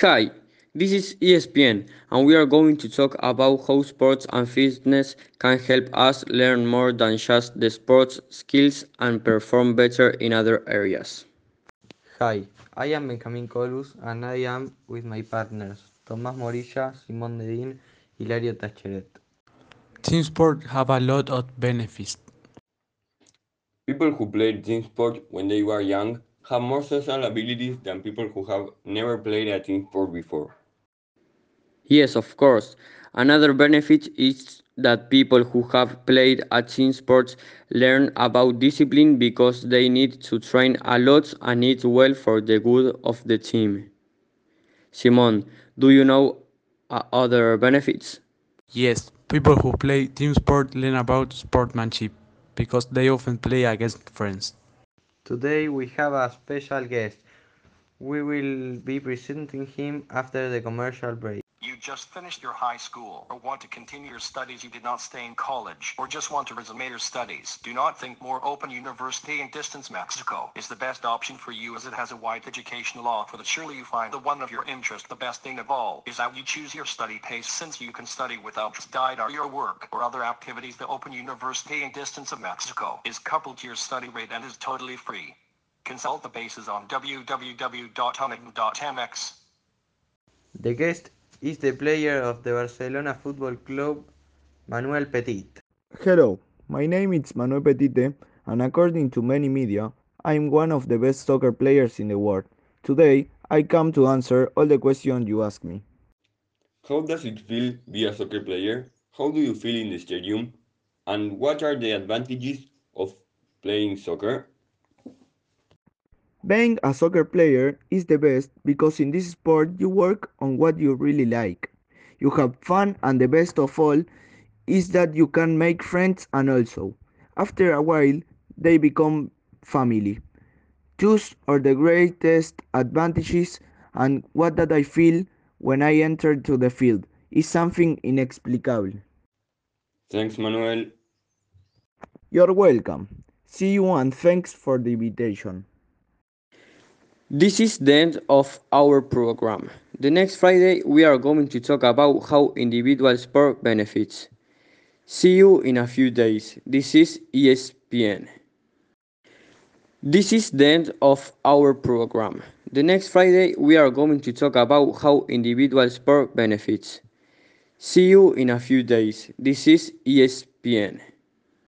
Hi, this is ESPN, and we are going to talk about how sports and fitness can help us learn more than just the sports skills and perform better in other areas. Hi, I am Benjamin Colus, and I am with my partners, Tomás Morilla, Simon Medín, Hilario Tacheret. Team sports have a lot of benefits. People who play team sport when they were young have more social abilities than people who have never played a team sport before. Yes, of course. Another benefit is that people who have played a team sport learn about discipline because they need to train a lot and eat well for the good of the team. Simon, do you know other benefits? Yes, people who play team sport learn about sportsmanship because they often play against friends. Today we have a special guest. We will be presenting him after the commercial break. You just finished your high school or want to continue your studies. You did not stay in college or just want to resume your studies. Do not think more open university and distance Mexico is the best option for you, as it has a wide educational offer that surely you find the one of your interest. The best thing of all is how you choose your study pace, since you can study without diet or your work or other activities. The open university and distance of Mexico is coupled to your study rate and is totally free. Consult the bases on www.unam.mx. The guest is the player of the Barcelona Football Club, Manuel Petit. Hello, my name is Manuel Petit, and according to many media, I am one of the best soccer players in the world. Today, I come to answer all the questions you ask me. How does it feel to be a soccer player? How do you feel in the stadium? And what are the advantages of playing soccer? Being a soccer player is the best because in this sport you work on what you really like. You have fun, and the best of all is that you can make friends, and also, after a while, they become family. Those are the greatest advantages, and what that I feel when I enter to the field is something inexplicable. Thanks, Manuel. You're welcome. See you, and thanks for the invitation. This is the end of our program. The next Friday, we are going to talk about how individual sport benefits. See you in a few days. This is ESPN. This is the end of our program. The next Friday, we are going to talk about how individual sport benefits. See you in a few days. This is ESPN.